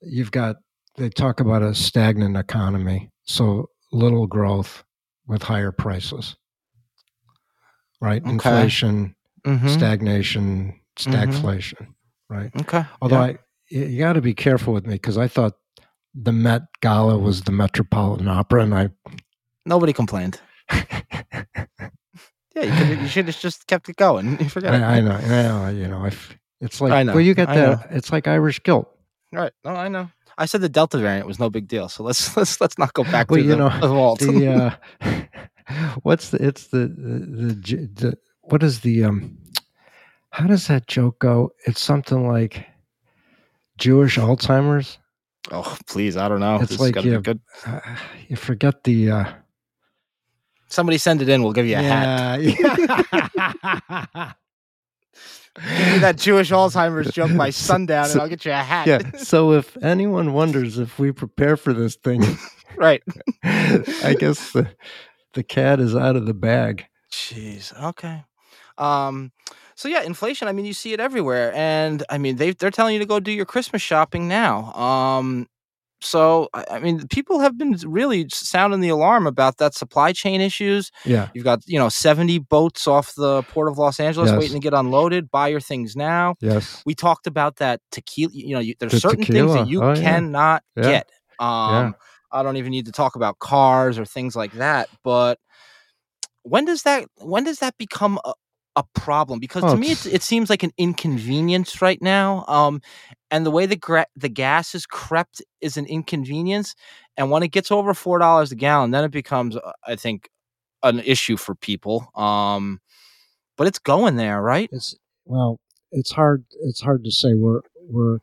they talk about a stagnant economy, so little growth with higher prices, right? Okay. Inflation, stagnation, stagflation, right? Okay. Although you got to be careful with me because I thought the Met Gala was the Metropolitan Opera, and nobody complained. You should have just kept it going. You forgot. I know. You know, it's like you get that. It's like Irish guilt. Right. No, I know. I said the Delta variant was no big deal, so let's not go back to the vault. How does that joke go? It's something like Jewish Alzheimer's. Oh, please. I don't know. It's like you forget the... Somebody send it in. We'll give you a hat. Yeah. Give me that Jewish Alzheimer's joke by sundown and I'll get you a hat. Yeah. So if anyone wonders if we prepare for this thing... Right. I guess the cat is out of the bag. Jeez. Okay. So yeah, inflation, I mean, you see it everywhere. And I mean, they're telling you to go do your Christmas shopping now. So, I mean, people have been really sounding the alarm about that supply chain issues. Yeah. You've got, 70 boats off the port of Los Angeles waiting to get unloaded. Buy your things now. Yes. We talked about that tequila. There's certain things that you cannot get. I don't even need to talk about cars or things like that. But when does that become a problem? Because to me, it seems like an inconvenience right now. And the way the gas has crept is an inconvenience. And when it gets over $4 a gallon, then it becomes, I think, an issue for people. But it's going there, right? It's hard. It's hard to say. We're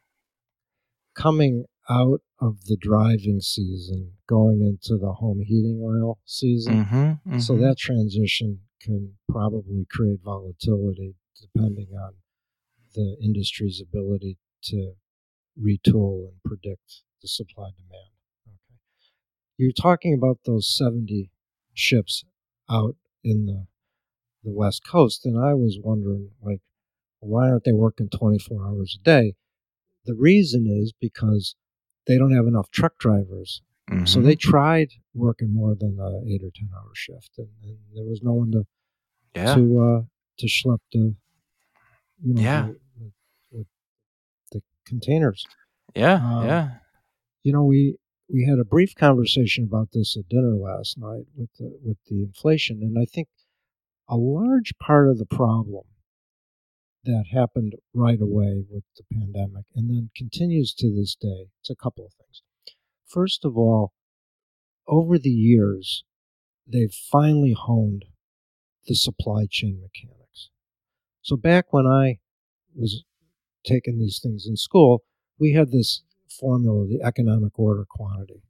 coming out of the driving season, going into the home heating oil season. Mm-hmm, so that transition can probably create volatility depending on the industry's ability to retool and predict the supply demand. Okay. You're talking about those 70 ships out in the West Coast, and I was wondering, like, Why aren't they working 24 hours a day? The reason is because they don't have enough truck drivers. Mm-hmm. So they tried working more than an 8 or 10 hour shift, and there was no one to schlep the the containers. You know, we had a brief conversation about this at dinner last night with the inflation, and I think a large part of the problem that happened right away with the pandemic and then continues to this day, it's a couple of things. First of all, over the years, they've finally honed the supply chain mechanics. So back when I was taking these things in school, we had this formula, the economic order quantity.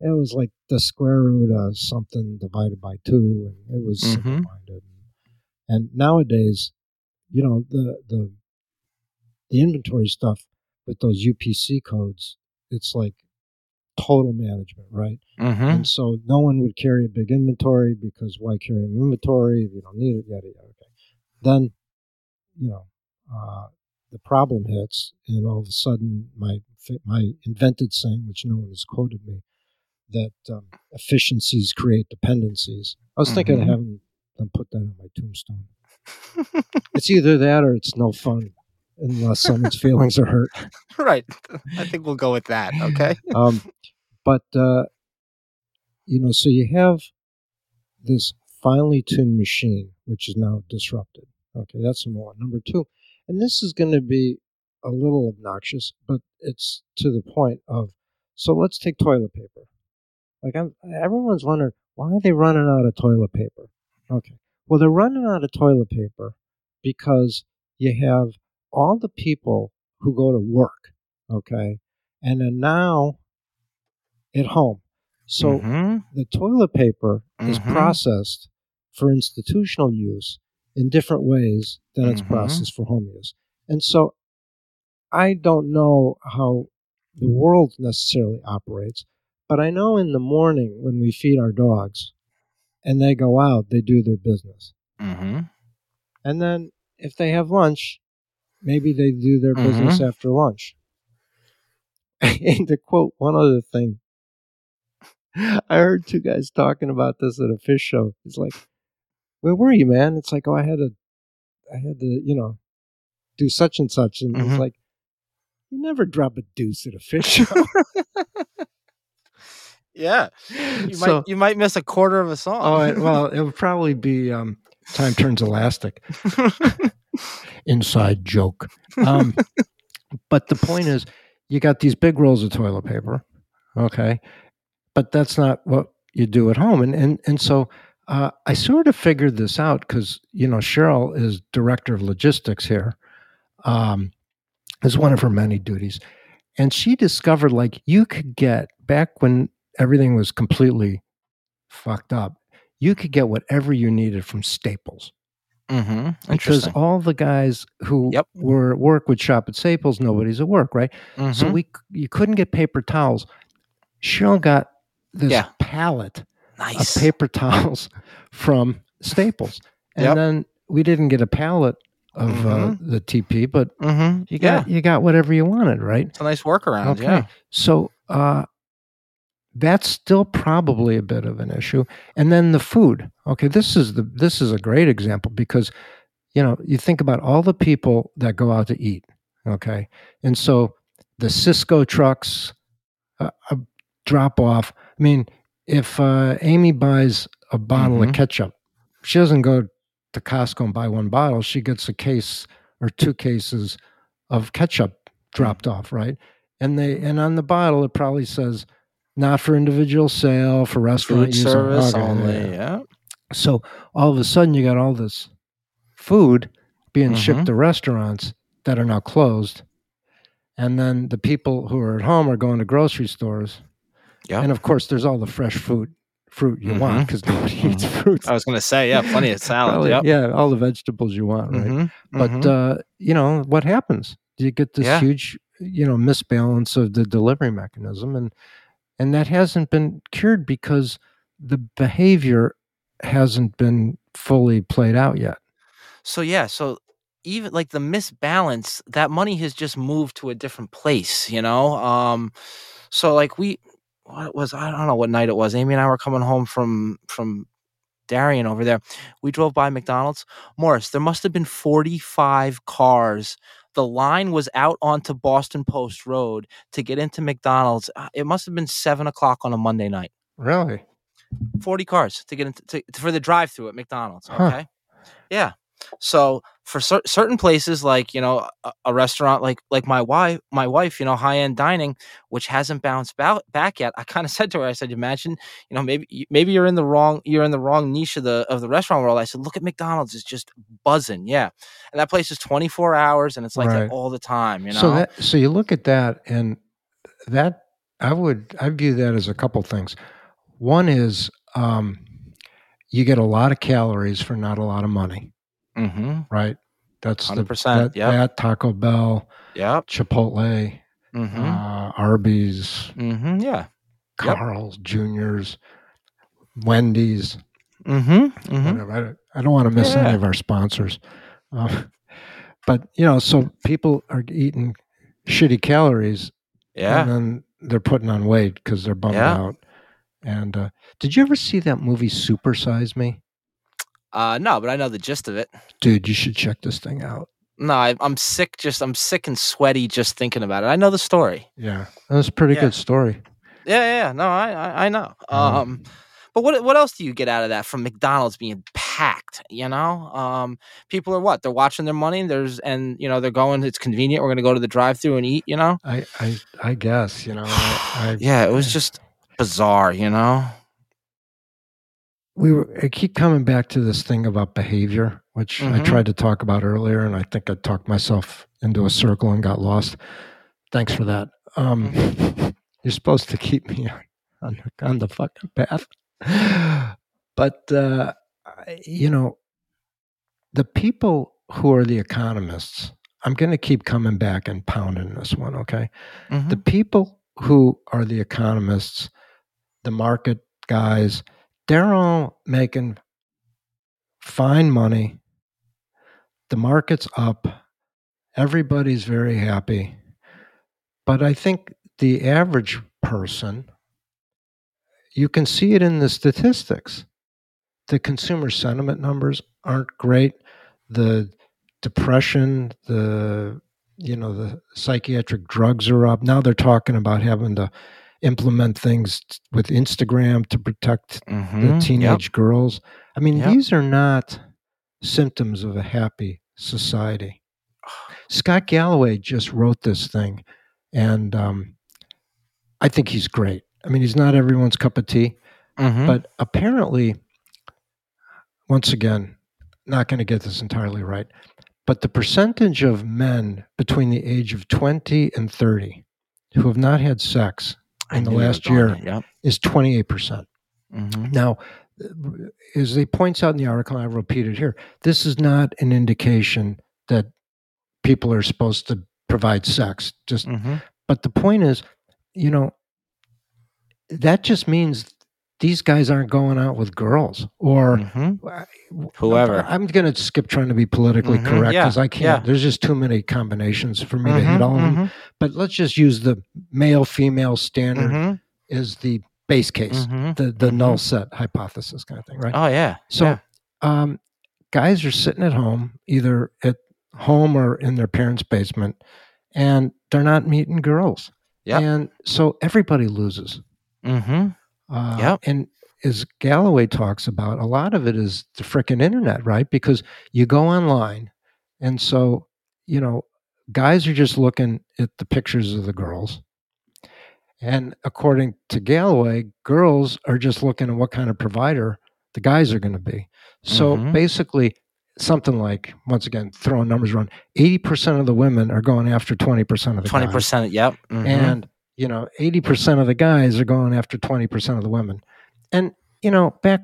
It was like the square root of something divided by 2, and it was simple-minded. And nowadays, you know, the inventory stuff with those UPC codes, it's like total management, right? Mm-hmm. And so no one would carry a big inventory because why carry an inventory if you don't need it, yada, yada. Okay. Then, you know, the problem hits, and all of a sudden my invented saying, which no one has quoted me, that efficiencies create dependencies. I was thinking of having them put that on my tombstone. It's either that or it's no fun unless someone's feelings are hurt. Right. I think we'll go with that, okay? You know, so you have this finely tuned machine, which is now disrupted. Okay, that's number one. Number two, and this is going to be a little obnoxious, but it's to the point of, so let's take toilet paper. Like, everyone's wondering, why are they running out of toilet paper? Okay. Well, they're running out of toilet paper because you have all the people who go to work, okay, and are now at home. So the toilet paper is processed for institutional use in different ways than it's processed for home use. And so I don't know how the world necessarily operates, but I know in the morning when we feed our dogs and they go out, they do their business. And then if they have lunch, maybe they do their business after lunch. And to quote one other thing, I heard two guys talking about this at a fish show. It's like, where were you, man? It's like, oh, I had to, you know, do such and such. And it's like, you never drop a deuce at a fish show. Yeah. You might miss a quarter of a song. Oh, well, it would probably be Time Turns Elastic. Inside joke. But the point is, you got these big rolls of toilet paper, okay? But that's not what you do at home. And so I sort of figured this out because, you know, Cheryl is director of logistics here. It's one of her many duties. And she discovered, like, you could get, back when everything was completely fucked up, you could get whatever you needed from Staples. Because all the guys who were at work would shop at Staples. Nobody's at work, right? So you couldn't get paper towels. Cheryl got this pallet of paper towels from Staples. And then we didn't get a pallet of the TP, but you got whatever you wanted, right? It's a nice workaround, So that's still probably a bit of an issue. And then the food. Okay, this is a great example because, you know, you think about all the people that go out to eat, okay? And so the Cisco trucks drop off. I mean, if Amy buys a bottle of ketchup, she doesn't go to Costco and buy one bottle. She gets a case or two cases of ketchup dropped off, right? And on the bottle, it probably says, not for individual sale, for restaurant use only. Yeah. So all of a sudden, you got all this food being shipped to restaurants that are now closed, and then the people who are at home are going to grocery stores. Yeah. And of course, there's all the fresh fruit you want because nobody eats fruits. I was going to say, plenty of salad. Probably, yeah, all the vegetables you want, right? But you know what happens? You get this huge, you know, misbalance of the delivery mechanism, and that hasn't been cured because the behavior hasn't been fully played out yet. So even like the misbalance, that money has just moved to a different place, you know? So like I don't know what night it was. Amy and I were coming home from Darien over there. We drove by McDonald's. Morris, there must have been 45 cars. The line was out onto Boston Post Road to get into McDonald's. It must have been 7 o'clock on a Monday night. Really? 40 cars to get into for the drive-through at McDonald's. Okay. Huh. Yeah. So for certain places, like, you know, a restaurant like my wife, you know, high-end dining, which hasn't bounced back yet. I kind of said to her, I said, imagine, you know, maybe you're in the wrong niche of the restaurant world. I said, look at McDonald's, it's just buzzing. Yeah. And that place is 24 hours and it's like that all the time, you know. So you look at that, and that I view that as a couple things. One is you get a lot of calories for not a lot of money. Mm-hmm. Right? That's 100%. That Taco Bell, yep. Chipotle, mm-hmm. Arby's, mm-hmm. yeah, Carl's yep. Jr.'s, Wendy's, mm-hmm. Mm-hmm. whatever. I don't want to miss any of our sponsors. But, you know, so people are eating shitty calories, yeah, and then they're putting on weight because they're bummed out. And did you ever see that movie Super Size Me? No, but I know the gist of it. Dude, you should check this thing out. No, I'm sick. I'm sick and sweaty just thinking about it. I know the story. Yeah, that's a pretty good story. Yeah. No, I know. Mm-hmm. But what else do you get out of that from McDonald's being packed? You know, people are they're watching their money. You know, they're going. It's convenient. We're going to go to the drive-through and eat. You know, I guess. You know, it was just bizarre. You know. I keep coming back to this thing about behavior, which mm-hmm. I tried to talk about earlier, and I think I talked myself into a circle and got lost. Thanks for that. You're supposed to keep me on the fucking path. But, you know, the people who are the economists, I'm going to keep coming back and pounding this one, okay? Mm-hmm. The people who are the economists, the market guys, they're all making fine money. The market's up. Everybody's very happy. But I think the average person, you can see it in the statistics. The consumer sentiment numbers aren't great. The depression, the psychiatric drugs are up. Now they're talking about having to implement things with Instagram to protect mm-hmm. the teenage girls. I mean, these are not symptoms of a happy society. Scott Galloway just wrote this thing, and I think he's great. I mean, he's not everyone's cup of tea, mm-hmm. but apparently, once again, not going to get this entirely right, but the percentage of men between the age of 20 and 30 who have not had sex in the last year is 28%. Mm-hmm. Now, as he points out in the article, and I repeat it here, this is not an indication that people are supposed to provide sex. Just, mm-hmm. But the point is, you know, that just means these guys aren't going out with girls or mm-hmm. whoever. I'm going to skip trying to be politically mm-hmm. correct because I can't. Yeah. There's just too many combinations for me mm-hmm. to hit all mm-hmm. of them. But let's just use the male-female standard mm-hmm. as the base case, mm-hmm. the null set hypothesis kind of thing, right? Oh, yeah. So guys are sitting at home, either at home or in their parents' basement, and they're not meeting girls. Yeah. And so everybody loses. Mm-hmm. And as Galloway talks about, a lot of it is the frickin' internet, right? Because you go online, and so, you know, guys are just looking at the pictures of the girls. And according to Galloway, girls are just looking at what kind of provider the guys are going to be. So mm-hmm. basically, something like, once again, throwing numbers around, 80% of the women are going after 20% of the guys. 20%, yep. Mm-hmm. And you know, 80% of the guys are going after 20% of the women. And, you know, back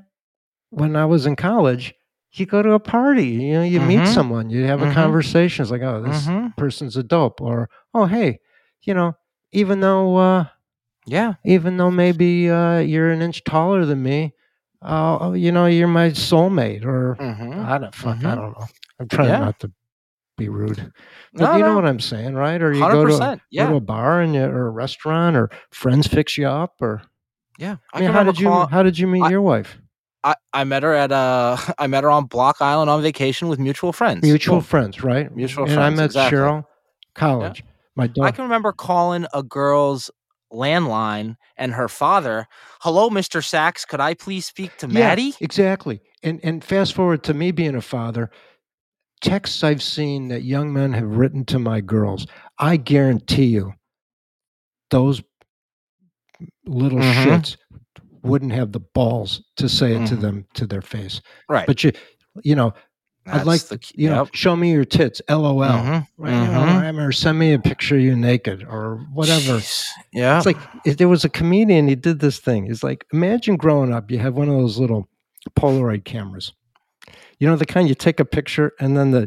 when I was in college, you go to a party, you know, you mm-hmm. meet someone, you have mm-hmm. a conversation. It's like, oh, this mm-hmm. person's a dope. Or, oh, hey, you know, even though maybe you're an inch taller than me, you know, you're my soulmate. Or, mm-hmm. I don't know. I'm trying not to be rude. But no, you know what I'm saying, right? Or you 100%, go to a bar and or a restaurant, or friends fix you up, or yeah. How did you meet your wife? I met her on Block Island on vacation with mutual friends. Mutual friends, right? And I met Cheryl college. Yeah. My daughter. I can remember calling a girl's landline and her father, "Hello, Mr. Sachs, could I please speak to Maddie?" Exactly. And fast forward to me being a father. Texts I've seen that young men have written to my girls, I guarantee you those little shits wouldn't have the balls to say it to them, to their face. Right. But show me your tits, LOL. Mm-hmm. Right? Mm-hmm. Or send me a picture of you naked or whatever. Jeez. Yeah. It's like, there was a comedian, he did this thing. He's like, imagine growing up, you have one of those little Polaroid cameras. You know, the kind you take a picture and then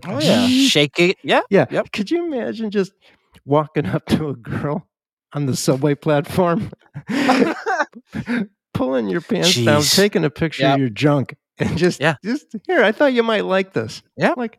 shake it. Yeah. Yeah. Yep. Could you imagine just walking up to a girl on the subway platform, pulling your pants down, taking a picture of your junk and just here, I thought you might like this. Yeah. Like,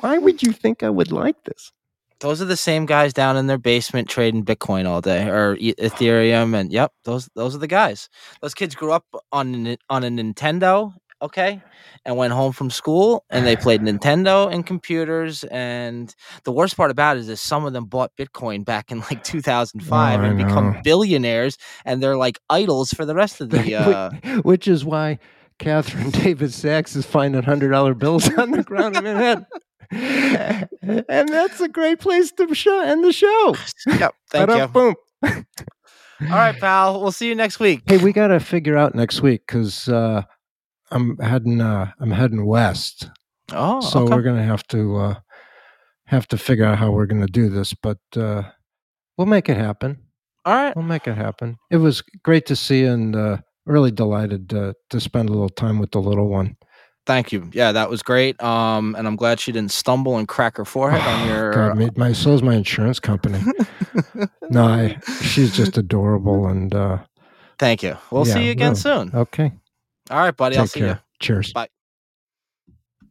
why would you think I would like this? Those are the same guys down in their basement trading Bitcoin all day or Ethereum. And those are the guys. Those kids grew up on a Nintendo. Okay, and went home from school and they played Nintendo and computers. And the worst part about it is some of them bought Bitcoin back in like 2005 and become billionaires, and they're like idols for the rest of the. Which is why Catherine David Sachs is finding $100 bills on the ground in Manhattan. And that's a great place to end the show. Yep, thank you. Boom. All right, pal. We'll see you next week. Hey, we got to figure out next week because. I'm heading west. Oh, so we're gonna have to figure out how we're gonna do this, but we'll make it happen. All right, we'll make it happen. It was great to see you, and really delighted to spend a little time with the little one. Thank you. Yeah, that was great. And I'm glad she didn't stumble and crack her forehead on your. God, so is my insurance company. No, she's just adorable, and thank you. We'll see you again soon. Okay. All right, buddy. I'll see you. Cheers. Bye.